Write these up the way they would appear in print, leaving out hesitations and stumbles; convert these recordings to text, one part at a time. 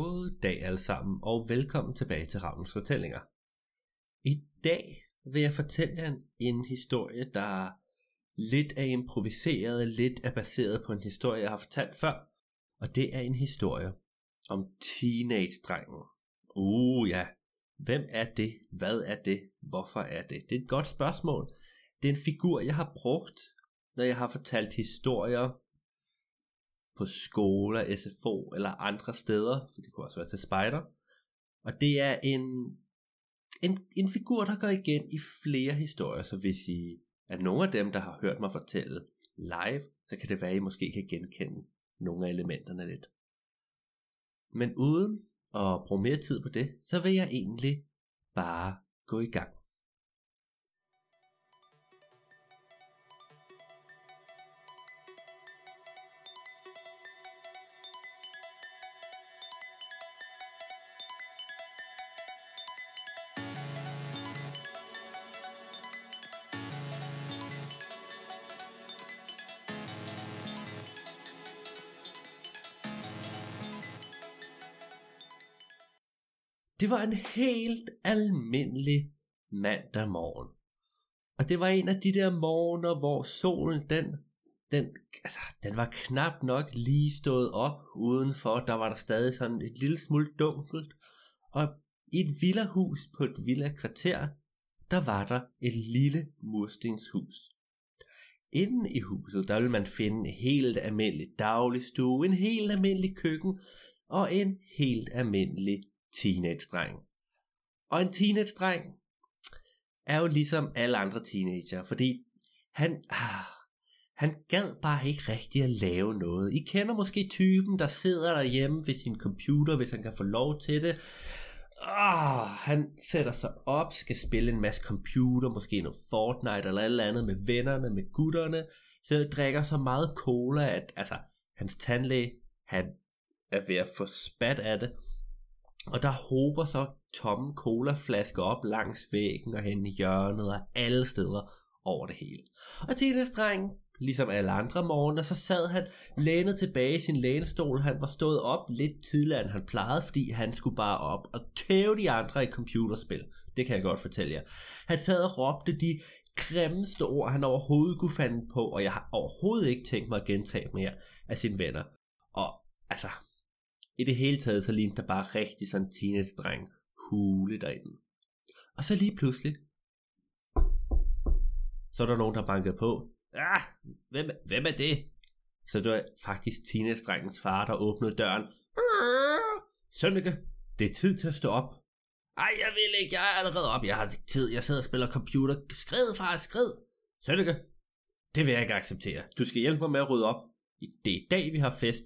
God dag alle sammen, og velkommen tilbage til Ravnens Fortællinger. I dag vil jeg fortælle jer en historie, der lidt er improviseret, lidt er baseret på en historie, jeg har fortalt før. Og det er en historie om Tine Estrængen. Ja, hvem er det? Hvad er det? Hvorfor er det? Det er et godt spørgsmål. Det er en figur, jeg har brugt, når jeg har fortalt historier på skoler, SFO eller andre steder, for det kunne også være til spejder. Og det er en figur, der går igen i flere historier, så hvis I er nogle af dem, der har hørt mig fortælle live, så kan det være, I måske kan genkende nogle af elementerne lidt. Men uden at bruge mere tid på det, så vil jeg egentlig bare gå i gang. Det var en helt almindelig mandag morgen. Og det var en af de der morgener, hvor solen den var knap nok lige stået op udenfor. Der var der stadig sådan et lille smule dunkelt. Og i et villahus på et villakvarter, der var der et lille murstenshus. Inden i huset, der ville man finde en helt almindelig dagligstue, en helt almindelig køkken og en helt almindelig teenage-dreng. Og en teenage-dreng er jo ligesom alle andre teenager, fordi han gad bare ikke rigtig at lave noget. I kender måske typen, der sidder derhjemme ved sin computer, hvis han kan få lov til det. Han sætter sig op, skal spille en masse computer, måske noget Fortnite eller et eller andet med vennerne, med gutterne. Så drikker så meget cola, at hans tandlæge, han er ved at få spat af det. Og der hober så tomme colaflasker op langs væggen og hen i hjørnet og alle steder over det hele. Og teenage-drengen, ligesom alle andre morgener, så sad han lænet tilbage i sin lænestol. Han var stået op lidt tidligere, end han plejede, fordi han skulle bare op og tæve de andre i computerspil. Det kan jeg godt fortælle jer. Han sad og råbte de grimmeste ord, han overhovedet kunne fande på, og jeg har overhovedet ikke tænkt mig at gentage mere af sine venner. Og i det hele taget, så lignede der bare rigtig sådan en teenage-dreng hule derinde. Og så lige pludselig, så er der nogen, der bankede på. Hvem er det? Så det var faktisk teenage-drengens far, der åbnede døren. Sønneke, det er tid til at stå op. Ej, jeg vil ikke, jeg er allerede op. Jeg har ikke tid, jeg sidder og spiller computer. Skrid, far, skrid. Sønneke, det vil jeg ikke acceptere. Du skal hjælpe mig med at rydde op. Det er i dag, vi har fest.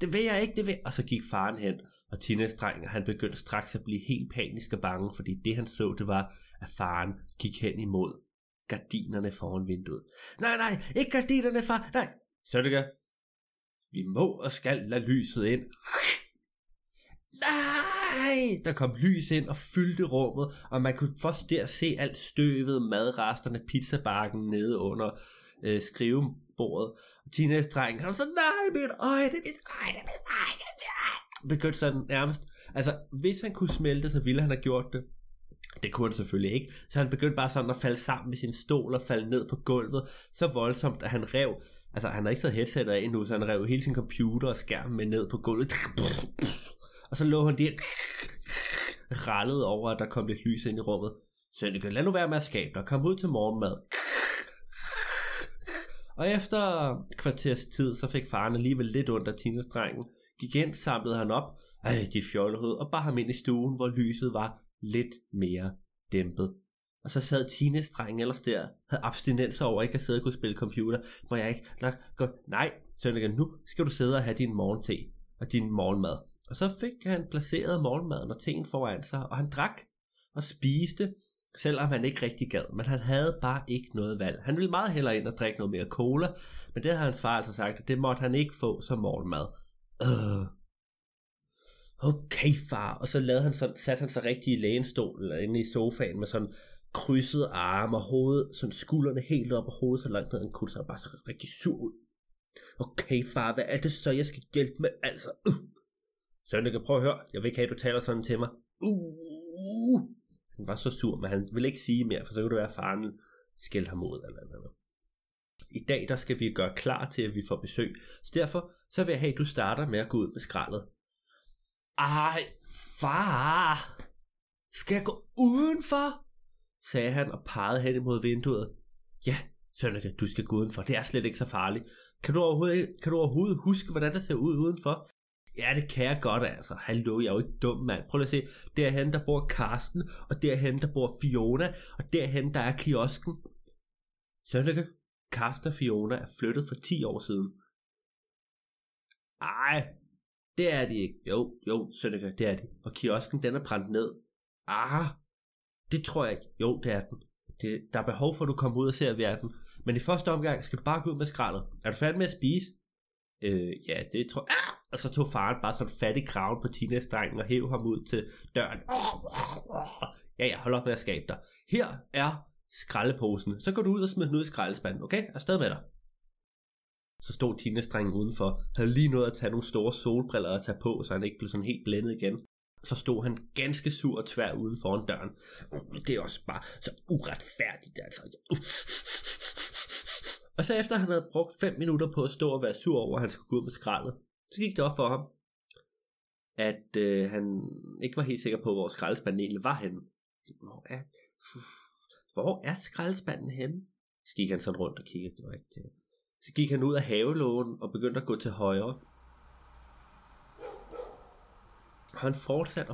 Det vil jeg ikke, det vil. Og så gik faren hen, og teenage-drengen, han begyndte straks at blive helt panisk og bange, fordi det han så, det var, at faren gik hen imod gardinerne foran vinduet. Nej, ikke gardinerne, far, nej. Sønneke, vi må og skal lade lyset ind. Nej, der kom lys ind og fyldte rummet, og man kunne først der se alt støvet, madresterne, pizzabakken nede under skrivebordet. Teenage-drengen, han så nej, mit øje, det er mit øje, det er mit øje, det er mit øje. Begyndte sådan nærmest, hvis han kunne smelte, så ville han have gjort det. Det kunne han selvfølgelig ikke, så han begyndte bare sådan at falde sammen med sin stol og falde ned på gulvet, så voldsomt, at han rev, han har ikke taget headsetet af endnu, så han rev hele sin computer og skærmen med ned på gulvet. Og så lå han der, rallede over, at der kom lidt lys ind i rummet. Sønneke, lad nu være med at skabe dig, kom ud til morgenmad. Og efter kvarters tid, så fik faren alligevel lidt ondt af teenage-drengen. Gik ind, samlede han op, dit fjollehoved, og bar ham ind i stuen, hvor lyset var lidt mere dæmpet. Og så sad teenage-drengen ellers der, havde abstinenser over ikke at sidde og kunne spille computer, hvor jeg ikke nok gå, nej, Sønneke, nu skal du sidde og have din morgente og din morgenmad. Og så fik han placeret morgenmaden og teen foran sig, og han drak og spiste, selvom han ikke rigtig gad, men han havde bare ikke noget valg. Han ville meget hellere ind og drikke noget mere cola, men det havde hans far sagt, at det måtte han ikke få som morgenmad. Okay, far. Og så satte han sig rigtig i lænestolen inde i sofaen med sådan krydsede arme og hovedet, sådan skuldrene helt op og hovedet så langt ned, han kunne, så bare så rigtig sur ud. Okay, far, hvad er det så, jeg skal hjælpe med? Søren, du kan prøve at høre. Jeg vil ikke have, at du taler sådan til mig. Han var så sur, men han ville ikke sige mere, for så kunne det være, faren skældte ham ud eller andet. I dag, der skal vi gøre klar til, at vi får besøg. Så derfor, så vil jeg have, at du starter med at gå ud med skraldet. Ej, far! Skal jeg gå udenfor? Sagde han og pegede hen imod vinduet. Ja, Sønneke, du skal gå udenfor. Det er slet ikke så farligt. Kan du overhovedet huske, hvordan det ser ud udenfor? Ja, det kan jeg godt, altså. Hallo, jeg er jo ikke dum, mand. Prøv lige at se. Derhen, der bor Karsten, og derhen, der bor Fiona, og derhen, der er kiosken. Sønneke, Karsten og Fiona er flyttet for 10 år siden. Ej, det er de ikke. Jo, Sønneke, det er de. Og kiosken, den er brændt ned. Ah, det tror jeg ikke. Jo, det er den. Der er behov for, at du kommer ud og ser verden. Men i første omgang skal du bare gå ud med skraldet. Er du færdig med at spise? Ja, det tror jeg. Og så tog faren bare sådan fat i kraven på Tine Estrængen og hæv ham ud til døren. Ja, hold op med at skabe dig. Her er skraldeposen. Så går du ud og smider den ud i skraldespanden, okay? Er stadig med dig. Så stod Tine Estrængen udenfor. Havde lige nået at tage nogle store solbriller og tage på, så han ikke blev sådan helt blændet igen. Så stod han ganske sur og tvær uden foran døren. Det er også bare så uretfærdigt, altså. Og så efter han havde brugt 5 minutter på at stå og være sur over, at han skulle gå ud med skraldet, så gik det op for ham, at han ikke var helt sikker på, hvor skraldespanden egentlig var henne. Hvor er skraldespanden henne? Så gik han sådan rundt og kiggede. Det var ikke til. Så gik han ud af havelågen og begyndte at gå til højre. Og han fortsatte.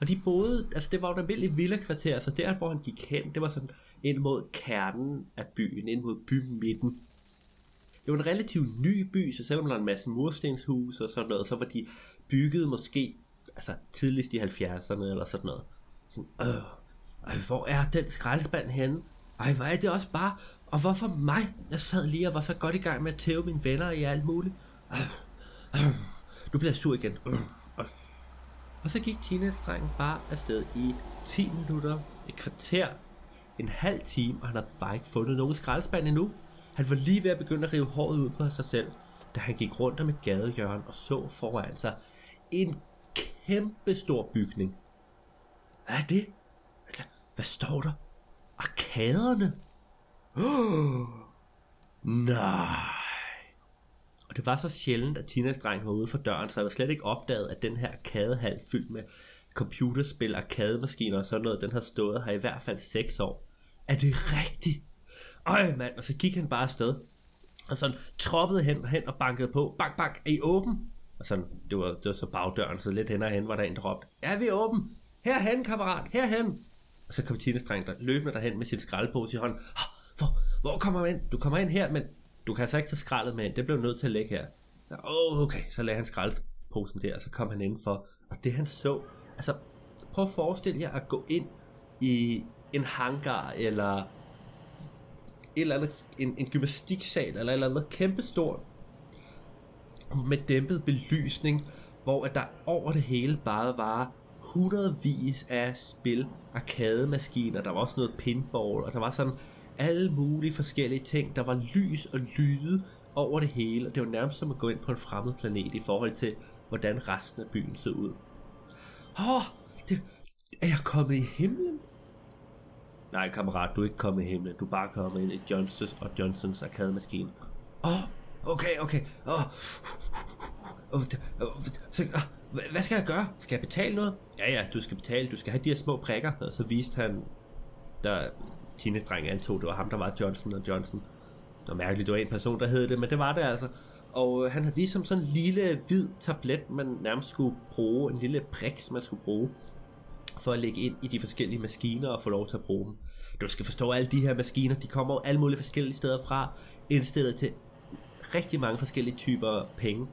Og de boede, altså det var jo et almindeligt villakvarter, så der hvor han gik hen, det var sådan ind mod kernen af byen, ind mod bymidten. Det var en relativt ny by, så selvom der var en masse murstenshuse og sådan noget, så var de bygget måske altså tidligst i 70'erne eller sådan noget. Sådan, hvor er den skraldespand henne? Ej, hvor er det også bare? Og hvorfor mig? Jeg sad lige og var så godt i gang med at tæve mine venner i alt muligt. Nu bliver jeg sur igen. Og så gik teenage-drengen bare afsted i 10 minutter, et kvarter, en halv time, og han havde bare ikke fundet nogen skraldespand endnu. Han var lige ved at begynde at rive håret ud på sig selv, da han gik rundt om et gadehjørne og så foran sig en kæmpe stor bygning. Hvad er det? Altså, hvad står der? Arkaderne? Nej. Og det var så sjældent, at teenage-drengen var ude for døren, så jeg var slet ikke opdaget, at den her arkadehal fyldt med computerspil, arkademaskiner og sådan noget, den har stået her i hvert fald 6 år. Er det rigtigt? Øj mand, og så gik han bare afsted, og sådan troppede hen og bankede på. Bank, bank, er I åben? Og sådan, det var så bagdøren, så lidt hen og hen var der en, der råbte, er vi åben? Herhen, kammerat, herhen! Og så kom teenage-drengen der løbende derhen med sin skraldepose i hånden. Hvor kommer man ind? Du kommer ind her, men... Du kan altså ikke tage skraldet med ind. Det blev nødt til at lægge her. Okay, så lagde han skraldeposen der, og så kom han indenfor. Og det han så... Altså, prøv at forestille jer at gå ind i en hangar, eller et eller andet, en gymnastiksal, eller et eller andet kæmpestort, med dæmpet belysning, hvor at der over det hele bare var hundredvis af spil, arkademaskiner, der var også noget pinball, og der var sådan... alle mulige forskellige ting. Der var lys og lyde over det hele, og det var nærmest som at gå ind på en fremmed planet i forhold til, hvordan resten af byen så ud. Er jeg kommet i himlen? Nej, kammerat, du er ikke kommet i himlen. Du er bare kommet ind i Johnsons og Johnsons arkademaskine. Okay. Hvad skal jeg gøre? Skal jeg betale noget? Ja, du skal betale. Du skal have de her små prikker. Og så viste han... der... teenage-dreng antog, det var ham, der var Johnson og Johnson. Det var mærkeligt, det var en person, der hed det, men det var det altså. Og han havde ligesom sådan en lille hvid tablet, man nærmest skulle bruge, en lille prik, som man skulle bruge, for at lægge ind i de forskellige maskiner og få lov til at bruge dem. Du skal forstå, alle de her maskiner, de kommer jo alle mulige forskellige steder fra, indstillet til rigtig mange forskellige typer penge.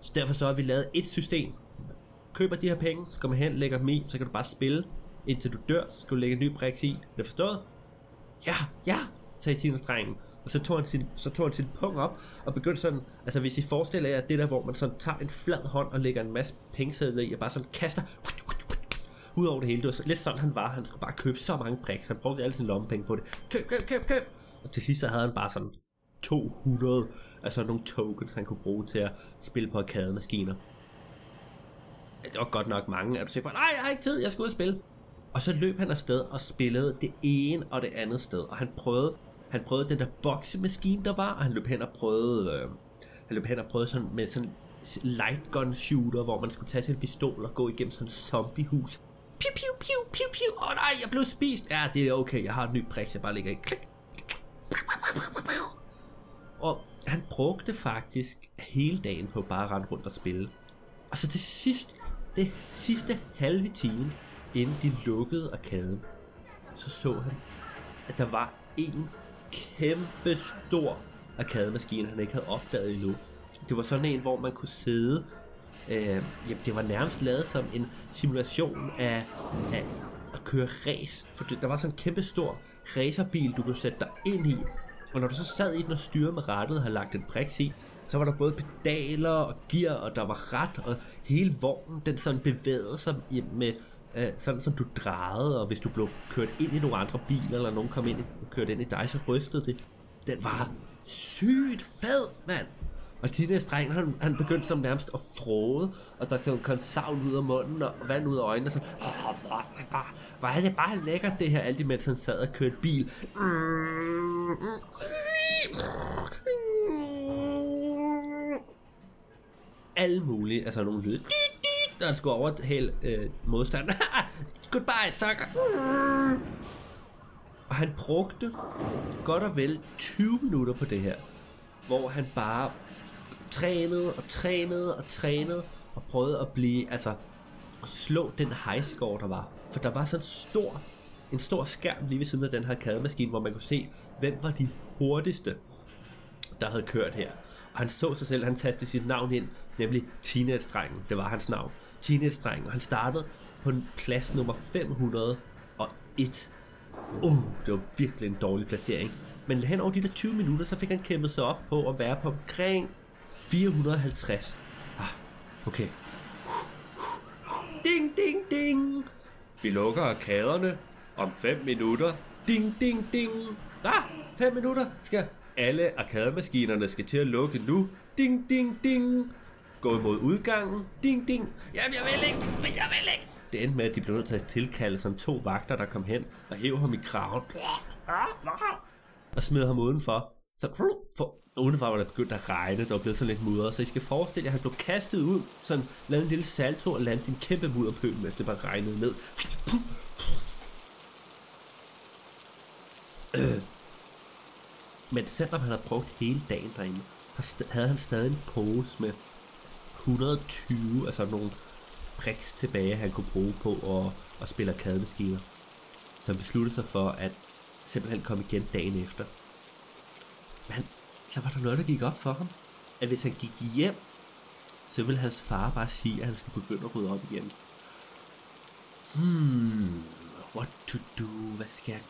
Så derfor så har vi lavet et system. Køber de her penge, så kommer hen, lægger dem i, så kan du bare spille, indtil du dør, så skal du lægge en ny prik i. Er det forstået? Ja, sagde teenage-drengen. Og så tog han sin pung op og begyndte sådan, altså hvis I forestiller jer det der, hvor man sådan tager en flad hånd og lægger en masse pengesedler i og bare sådan kaster ud over det hele. Det var så lidt sådan han var, han skulle bare købe så mange priks, han brugte alle sine lommepenge på det. Køb! Og til sidst så havde han bare sådan 200, altså nogle tokens han kunne bruge til at spille på arkademaskiner. det var godt nok mange, er du sikker på, nej, jeg har ikke tid, jeg skal ud og spille. Og så løb han afsted og spillede det ene og det andet sted, og han prøvede den der boksemaskine, der var, og han løb hen og prøvede sådan med sådan light gun shooter, hvor man skulle tage sin pistol og gå igennem sådan et zombiehus. Piu, piu, piu, piu, piu, åh nej, jeg blev spist. Ja, det er okay, jeg har en ny prik, jeg bare ligger i. Klik. Og han brugte faktisk hele dagen på bare at rende rundt og spille. Og så til sidst, det sidste halve time, inden de lukkede arkaden, så han, at der var en kæmpe stor arkademaskine, han ikke havde opdaget endnu. Det var sådan en, hvor man kunne sidde. Det var nærmest lavet som en simulation af at køre race. For der var sådan en kæmpe stor racerbil, du kunne sætte dig ind i. Og når du så sad i den og styrede med rattet og havde lagt en priks i, så var der både pedaler og gear, og der var rat, og hele vognen den sådan bevægede sig med, sådan som du drejede. Og hvis du blev kørt ind i nogle andre biler, eller nogen kom ind og kørte ind i dig, så rystede det. Den var sygt fed, mand! Og Tine Estrængen, han begyndte som nærmest at frode, og der så kom savl ud af munden og vand ud af øjnene, og sådan, hvor er det bare lækkert det her, alt imens han sad og kørte bil. Alle mulige, altså nogle lyde, der skulle overtale modstanden. Goodbye, sucker! Og han brugte godt og vel 20 minutter på det her, hvor han bare trænede og prøvede at blive, altså at slå den highscore, der var. For der var sådan en stor skærm lige ved siden af den her kademaskine, hvor man kunne se, hvem var de hurtigste, der havde kørt her. Og han så sig selv, han tastede sit navn ind, nemlig Tine Estrængen. Det var hans navn, Tine Estrængen. Og han startede på plads nummer 501. Det var virkelig en dårlig placering. Men hen over de der 20 minutter, så fik han kæmpet sig op på at være på omkring 450. Okay. Ding, ding, ding. Vi lukker arkaderne om 5 minutter. Ding, ding, ding. 5 minutter skal alle arkademaskinerne skal til at lukke nu. Ding, ding, ding. Gå imod udgangen. Ding, ding. Jamen, jeg vil ikke. Det endte med, at de blev nødt til at tilkalde som 2 vagter, der kom hen og hæv ham i kraven. Og smed ham udenfor. Så udenfor var der begyndt at regne, der var blevet sådan lidt mudder. Så I skal forestille jer, at han blev kastet ud, sådan lavede en lille salto og landede en kæmpe mudderpøl, mens det bare regnede ned. Men selvom han havde brugt hele dagen derinde, så havde han stadig en pose med 120, altså nogle priks tilbage, han kunne bruge på at spille arkademaskiner. Så han besluttede sig for at simpelthen kom igen dagen efter. Men så var der noget, der gik op for ham, at hvis han gik hjem, så ville hans far bare sige, at han skulle begynde at rydde op igen. What to do? Hvad skal jeg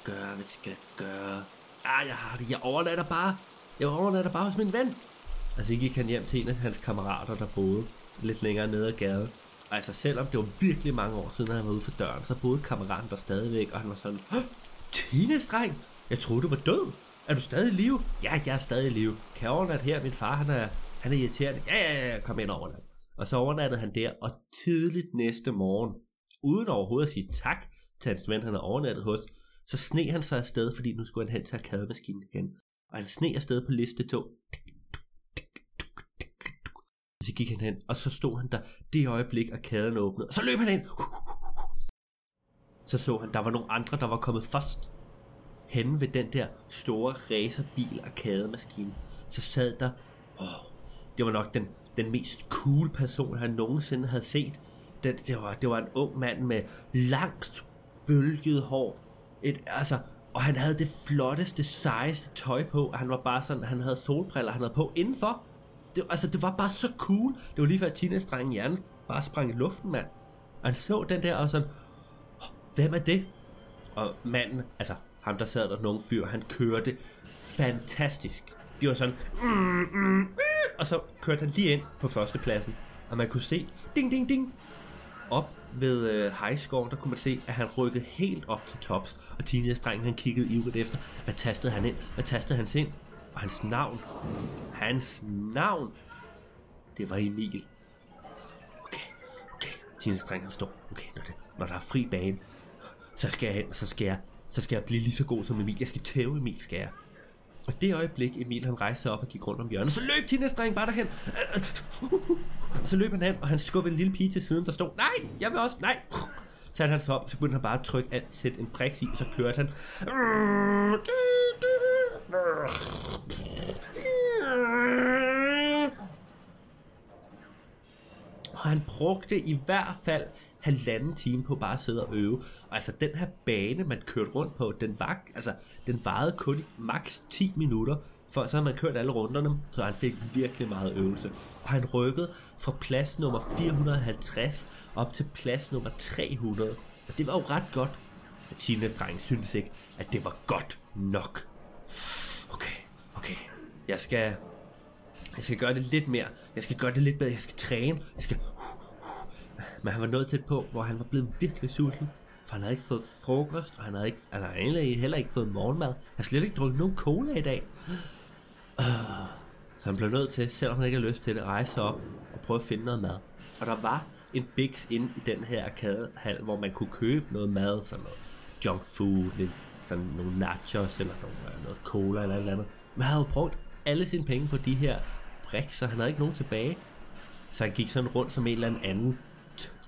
gøre? Jeg har det. Jeg overnatter bare hos min ven. Altså gik han hjem til en af hans kammerater, der boede lidt længere nede ad gaden. Og altså selvom det var virkelig mange år siden, han var ude for døren, så boede kammeraten der stadigvæk, og han var sådan, Tine Estrængen, jeg troede du var død. Er du stadig i live? Ja, jeg er stadig i live. Kan jeg overnatte her? Min far, han er irriterende. Ja, kom ind og overnat. Og så overnattede han der, og tidligt næste morgen, uden overhovedet at sige tak til hans ven, han havde overnattet hos, så sneg han sig afsted, fordi nu skulle han hen til arkademaskinen igen. Og han sneg afsted på liste 2. Så gik han hen, og så stod han der det øjeblik, arkaden åbnede, og så løb han ind. Så han, der var nogle andre, der var kommet først hen ved den der store racerbil-arkademaskine. Så sad der, det var nok den mest cool person, han nogensinde havde set. Det var en ung mand med langt bølget hår. Og han havde det flotteste, sejeste tøj på. Han var bare sådan, han havde solbriller, han havde på indenfor. Det var bare så cool. Det var lige før Tine Estrængen hjernen bare sprang i luften, mand. Og han så den der og sådan, hvem er det? Og manden, altså ham der sad der, nogle fyr, han kørte fantastisk. De var sådan, og så kørte han lige ind på førstepladsen. Og man kunne se, ding, ding, ding, op ved highscore, der kunne man se, at han rykkede helt op til tops. Og Tine Estrængen, han kiggede ivrigt efter, hvad tastede han ind? Og hans navn, det var Emil. Okay, Tine Estrængen står, okay, når der er fri bane, så skal jeg hen, og så skal jeg blive lige så god som Emil. Jeg skal tæve Emil, skal jeg. Og det øjeblik, Emil han rejste sig op og gik rundt om hjørnet, så løb Tine Estrængen bare derhen. Og så løb han hen, og han skubbede en lille pige til siden, der stod, nej, jeg vil også, nej. Så han så op, og så begyndte han bare at trykke alt, sætte en priks i, og så kørte han. Og han brugte i hvert fald 1,5 time på bare at sidde og øve. Og altså den her bane, man kørte rundt på, den varede kun maks 10 minutter. For så havde man kørt alle runderne, så han fik virkelig meget øvelse. Og han rykkede fra plads nummer 450 op til plads nummer 300. Og det var jo ret godt. Men Tine Estrængen syntes ikke, at det var godt nok. Okay. Jeg skal gøre det lidt mere. Jeg skal gøre det lidt bedre. Jeg skal træne. Men han var nået tæt på, hvor han var blevet virkelig sulten. For han havde ikke fået frokost, og han havde heller ikke fået morgenmad. Han havde slet ikke drukket nogen cola i dag. Så han blev nødt til, selvom han ikke havde lyst til det, at rejse op og prøve at finde noget mad. Og der var en Bix inde i den her arkadehal, hvor man kunne købe noget mad, sådan noget junk food, sådan nogle nachos eller noget cola eller noget andet. Men han havde brugt alle sine penge på de her bricks, så han havde ikke nogen tilbage. Så han gik sådan rundt som en eller anden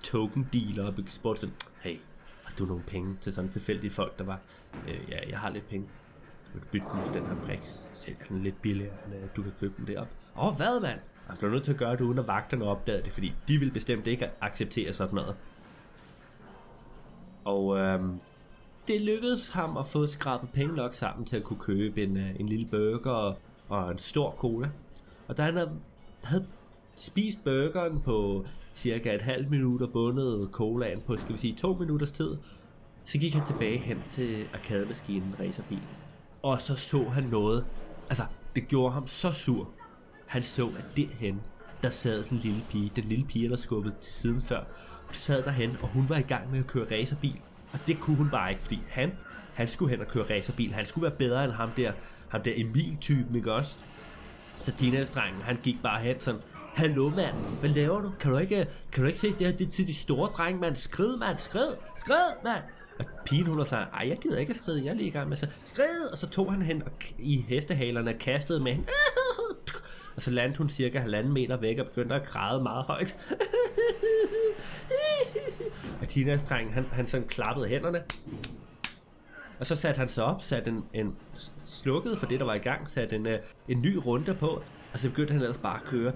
token dealer og spurgte sådan, hey, har du nogle penge til sådan tilfældige folk, der var, ja, jeg har lidt penge, vil du bytte den for den her briks, sælger den lidt billigere, du kan købe den deroppe. Hvad mand? Han blev nødt til at gøre det, uden at vagterne opdagede det, fordi de ville bestemt ikke acceptere sådan noget. Og det lykkedes ham at få skrabet penge nok sammen til at kunne købe en lille burger og en stor cola. Og da han havde spist burgeren på cirka 30 minutter, bundet colaen på, skal vi sige, 2 minutters tid, så gik han tilbage hen til arkademaskinen, racerbilen. Og så han noget, altså det gjorde ham så sur. Han så, at derhen, der sad den lille pige, der skubbede til siden før. Hun sad derhen, og hun var i gang med at køre racerbil. Og det kunne hun bare ikke, fordi han skulle hen og køre racerbil. Han skulle være bedre end ham der Emil-typen, ikke også? Så Tine Estrængen, han gik bare hen sådan, hallo mand, hvad laver du? Kan du ikke se det her, det er til de store drenge, mand? Skrid mand! Og pigen hun sagde, ej, jeg gider ikke at skride, jeg er lige i gang med at skride. Og så tog han hen i hestehalerne og kastede med hende. Og så landte hun cirka 1,5 meter væk og begyndte at græde meget højt. Og Tine Estrængen, han sådan klappede hænderne. Og så satte han sig op, slukkede for det, der var i gang, satte en ny runde på, og så begyndte han ellers bare at køre.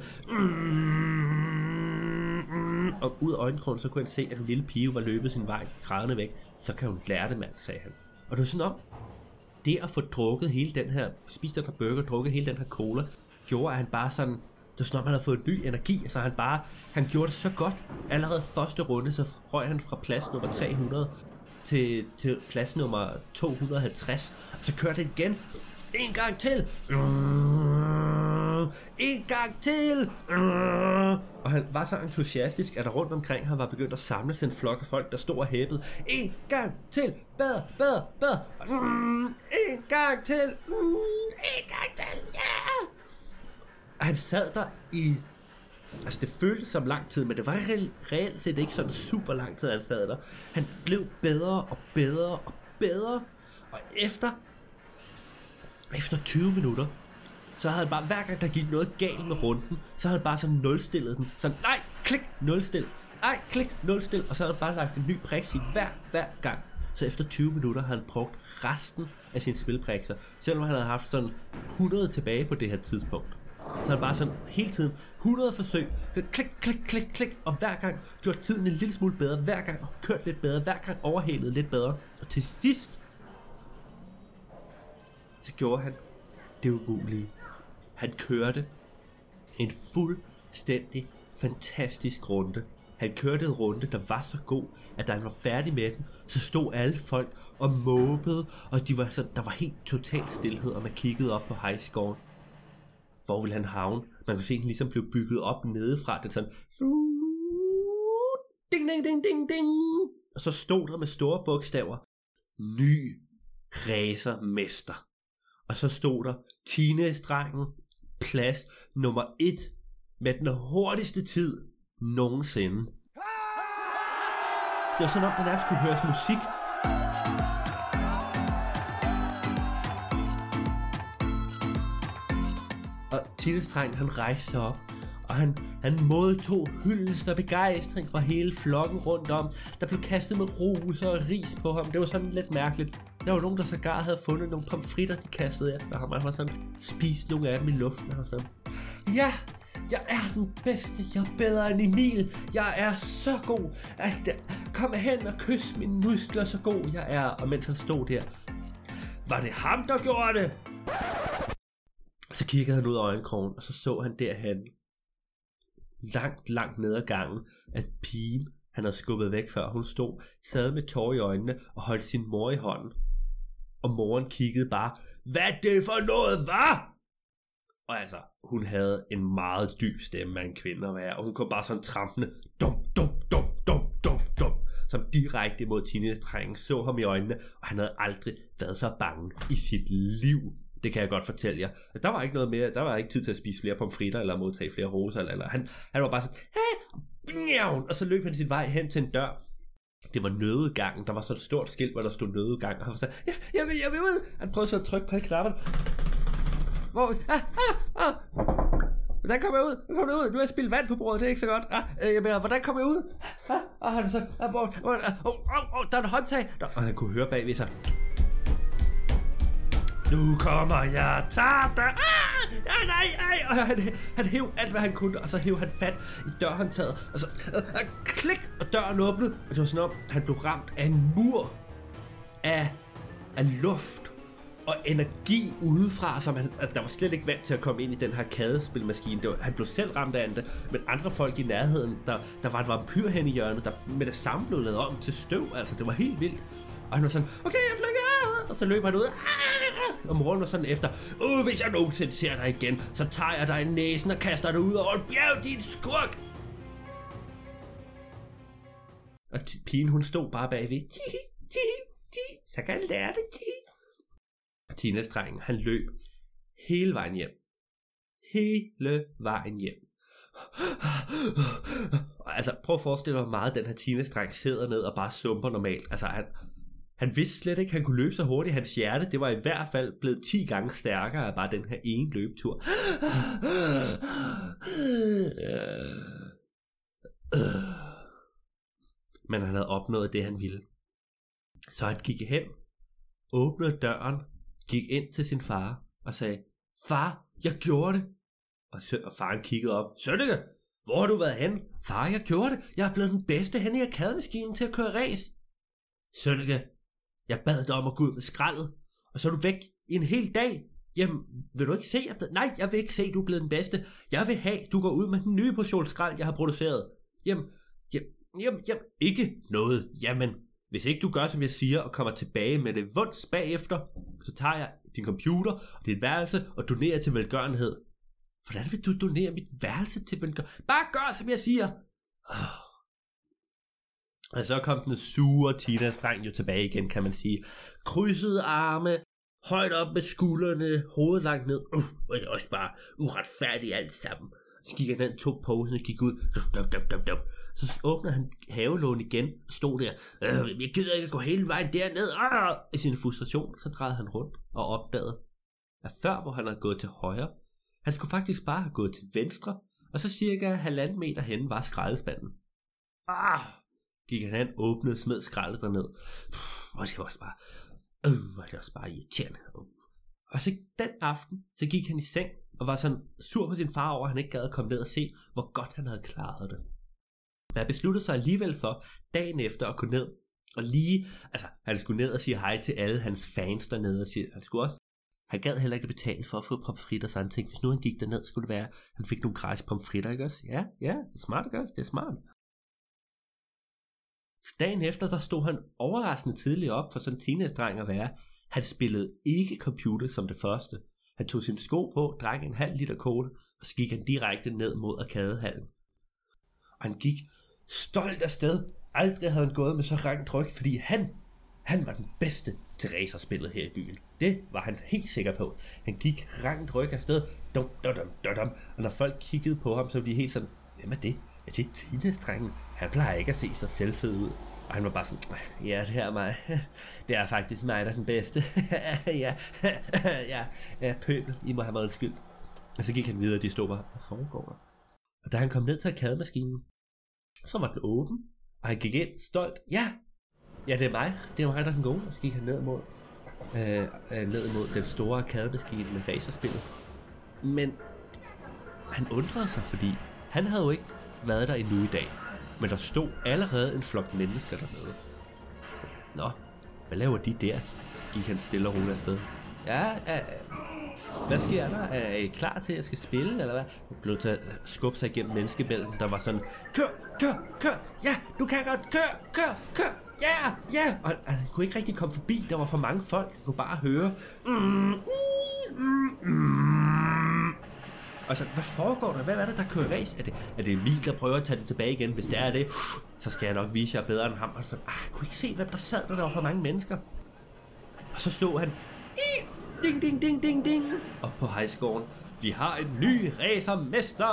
Og ud af øjenkrogen, så kunne han se, at den lille pige var løbet sin vej, grædende væk. Så kan hun lære det, mand, sagde han. Og det var sådan om, det at få drukket hele den her, spist den her burger, drukket hele den her cola, gjorde, at han bare sådan, det var sådan om, han havde fået ny energi, så han gjorde det så godt. Allerede første runde, så røg han fra plads nummer 300, til plads nummer 250, og så kørte det igen. En gang til! Og han var så entusiastisk, at der rundt omkring ham var begyndt at samle sin flok af folk, der stod og hæppede. En gang til! Bedre! En gang til! En gang til! Ja! Yeah! Og han sad der i... Altså det føltes som lang tid, men det var reelt set ikke sådan super lang tid, han sad der. Han blev bedre og bedre, og efter 20 minutter, så havde han bare, hver gang der gik noget galt med runden, så havde han bare sådan nulstillet den. Sådan, nej, klik, nulstil, og så havde han bare lagt en ny priks i hver gang. Så efter 20 minutter havde han brugt resten af sine spilprikser, selvom han havde haft sådan 100 tilbage på det her tidspunkt. Så han bare sådan hele tiden 100 forsøg, klik, og hver gang gjorde tiden en lille smule bedre, hver gang og kørte lidt bedre, hver gang overhalede lidt bedre. Og til sidst, så gjorde han det umulige. Han kørte en fuldstændig fantastisk runde. Han kørte en runde, der var så god, at da han var færdig med den, så stod alle folk og måbede, og der var helt total stillhed, og man kiggede op på highscoren. Hvor ville han havne? Man kunne se, at den ligesom blev bygget op nedefra. Den sådan... Ding, ding, ding, ding, ding. Og så stod der med store bogstaver. Ny racermester. Og så stod der Tine Estrængen. Plads nummer 1. Med den hurtigste tid nogensinde. Det var sådan, om der nærmest kunne høres musik. Og Tine Estrængen, han rejste sig op, og han modtog hyldest og begejstring fra hele flokken rundt om. Der blev kastet med roser og ris på ham. Det var sådan lidt mærkeligt. Der var nogen, der sågar havde fundet nogle pomfritter, de kastede efter ham. Han var sådan, spist nogle af dem i luften. Og sådan, ja, jeg er den bedste. Jeg er bedre end Emil. Jeg er så god. Altså, kom hen og kys mine muskler, så god jeg er. Og mens han stod der, var det ham, der gjorde det? Så kiggede han ud af øjenkrogen, og så så han derhen, langt ned ad gangen, at pigen, han havde skubbet væk før hun stod, sad med tårer i øjnene og holdt sin mor i hånden. Og moren kiggede bare, hvad det for noget var? Og altså, hun havde en meget dyb stemme af en kvinde at være, og hun kom bare sådan trampende, dum, som direkte imod Tine Estrængen, så ham i øjnene, og han havde aldrig været så bange i sit liv. Det kan jeg godt fortælle jer. Altså, der var ikke noget mere, der var ikke tid til at spise flere pomfritter eller modtage flere roser eller han var bare sådan, og så løb han sin vej hen til en dør. Det var nødegangen. Der var sådan et stort skilt, hvor der stod nødegang, og han var sådan, jeg vil ud. Han prøvede så at trykke på knapperne. Hvordan kommer jeg ud? Nu har jeg spildt vand på bordet, det er ikke så godt. Jeg mener, hvordan kommer jeg ud? Og han så, der er en håndtag. Og han kunne høre bagved sig, nu kommer jeg, tager dig! Nej! Og han hev alt, hvad han kunne, og så hev han fat i dørhåndtaget, og så klik, og døren åbnede, og det var sådan om, han blev ramt af en mur af luft og energi udefra, som han, altså, der var slet ikke vant til at komme ind i den her kadespilmaskine. Han blev selv ramt af det, men andre folk i nærheden, der var en vampyr hen i hjørnet, der med det samme blev lavet om til støv, altså det var helt vildt. Og han var sådan, okay, jeg flykker, og så løb han ud, og moren var sådan efter, hvis jeg nogensinde ser dig igen, så tager jeg dig i næsen og kaster dig ud over et bjerg, din skurk! Og pigen, hun stod bare bagved, så kan jeg lære det, Og Tine Estrængen, han løb hele vejen hjem. Og altså, prøv at forestille dig, hvor meget den her Tine Estrængen sidder ned og bare sumper normalt. Altså, han vidste slet ikke, han kunne løbe så hurtigt. Hans hjerte, det var i hvert fald blevet 10 gange stærkere af bare den her ene løbetur. Men han havde opnået det, han ville. Så han gik hen, åbnede døren, gik ind til sin far og sagde, far, jeg gjorde det. Og faren kiggede op, Sønneke, hvor har du været henne? Far, jeg gjorde det. Jeg er blevet den bedste hen i arkademaskinen til at køre race. Sønneke, jeg bad dig om at gå ud med skraldet, og så er du væk i en hel dag. Jamen, vil du ikke se? Nej, jeg vil ikke se, du er blevet den bedste. Jeg vil have, du går ud med den nye portion skrald, jeg har produceret. Jamen, ikke noget. Jamen, hvis ikke du gør, som jeg siger, og kommer tilbage med det vunds bagefter, så tager jeg din computer og dit værelse og donerer til velgørenhed. Hvordan vil du donere mit værelse til velgørenhed? Bare gør, som jeg siger. Og så kom den sure Tine Estrængen jo tilbage igen, kan man sige. Krydsede arme, højt op med skuldrene, hovedet langt ned. Og det er også bare uretfærdigt alt sammen. Så gik han den to posen og gik ud. Så åbnede han havelågen igen og stod der. Jeg gider ikke at gå hele vejen derned. I sin frustration, så drejede han rundt og opdagede, at før hvor han havde gået til højre, han skulle faktisk bare have gået til venstre. Og så cirka 1,5 meter henne var skraldespanden. Gik han hen, åbnede, smed skraldet derned. Og det var også bare, irriterende. Og så den aften, så gik han i seng, og var sådan sur på sin far over, at han ikke gad at komme ned og se, hvor godt han havde klaret det. Men han besluttede sig alligevel for, dagen efter at gå ned, og han skulle ned og sige hej til alle hans fans dernede, og sige, han gad heller ikke betale for at få pomfritter, så han tænkte, hvis nu han gik derned, skulle det være, han fik nogle gratis pomfritter, ikke også? Ja, det er smart, ikke også? Det er smart. Dagen efter, så stod han overraskende tidligt op for sådan en teenage-dreng at være. Han spillede ikke computer som det første. Han tog sine sko på, drak 1,5 liter cola, og så gik han direkte ned mod arkadehallen. Og han gik stolt afsted. Aldrig havde han gået med så rangt ryg, fordi han var den bedste til racerspillet her i byen. Det var han helt sikker på. Han gik rangt ryg afsted. Og når folk kiggede på ham, så blev de helt sådan, hvem er det? Er det Tine Estrængen? Han plejer ikke at se så selvfed ud. Og han var bare sådan, ja, det her er mig. Det er faktisk mig, der er den bedste. Ja, ja, pøbel, I må have meget skyld. Og så gik han videre, og de stod bare, hvad foregår der? Og da han kom ned til arkademaskinen, så var den åben, og han gik ind stolt. Ja, det er mig. Det er mig, der er den gode. Og så gik han ned imod den store arkademaskine med racerspillet. Men han undrede sig, fordi han havde jo ikke været der endnu i dag. Men der stod allerede en flok mennesker dernede. Så, nå, hvad laver de der? Gik han stille og roligt afsted. Hvad sker der? Er I klar til, at jeg skal spille, eller hvad? Han blev til at skubbe sig igennem menneskebælten, der var sådan, kør, ja, du kan godt, kør, ja. Og han kunne ikke rigtig komme forbi, der var for mange folk, han kunne bare høre. Og så, hvad foregår der? Hvad er det, der kører race? Er det Emil, der prøver at tage den tilbage igen? Hvis det er det, så skal jeg nok vise jer bedre end ham. Og så, kunne I ikke se, hvem der sad, der var for mange mennesker? Og så slog han, ding, ding, ding, ding, ding, op på hejsgården. Vi har en ny racermester!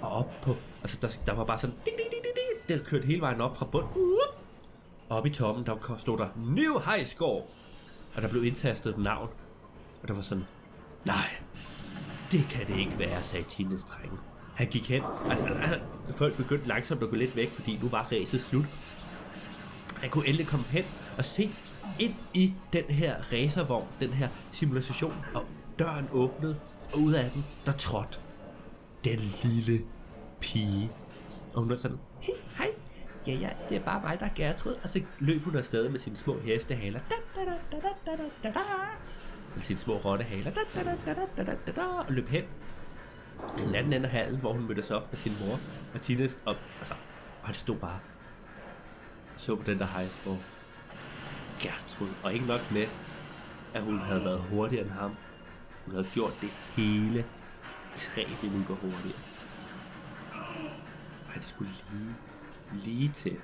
Og op på, altså der var bare sådan, ding, ding, ding, ding, ding. Den kørte hele vejen op fra bunden. Og op i toppen, der stod der, ny hejsgård! Og der blev indtastet et navn. Og der var sådan, nej, det kan det ikke være, sagde Tine Estrængen. Han gik hen, og folk begyndte langsomt at gå lidt væk, fordi nu var ræset slut. Han kunne endelig komme hen og se ind i den her racervogn, den her simulation, og døren åbnede, og ud af den, der trådte den lille pige. Og hun var sådan, hej, ja, det er bare mig, der er Gertrud. Og så løb hun afsted med sine små hestehaler, med sine små rottehaler, og løb hen i den anden ende af hallen, hvor hun mødtes op med sin mor og Tine, og han stod bare og så på den der hejsborg. Gertrud, og ikke nok med, at hun havde været hurtigere end ham. Hun havde gjort det hele 3 minutter hurtigere. Og han skulle lige til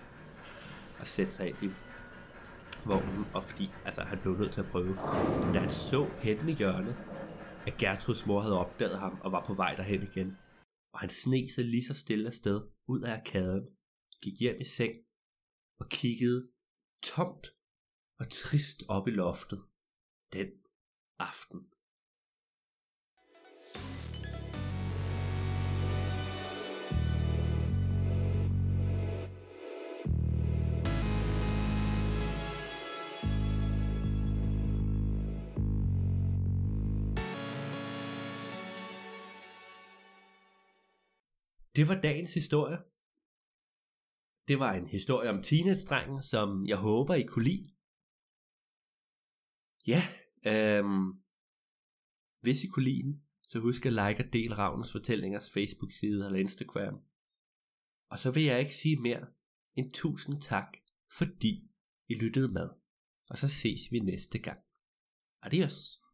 at sætte sig ind i vognen, og fordi han blev nødt til at prøve. Men da han så hen i hjørnet, at Gertruds mor havde opdaget ham og var på vej derhen igen, og han sneg sig lige så stille afsted ud af arkaden, gik hjem i seng og kiggede tomt og trist op i loftet den aften. Det var dagens historie. Det var en historie om Tine Estrængen, som jeg håber, I kunne lide. Ja, hvis I kunne lide den, så husk at like og del Ravnens Fortællingers Facebook-side eller Instagram. Og så vil jeg ikke sige mere end 1000 tak, fordi I lyttede med. Og så ses vi næste gang. Adios.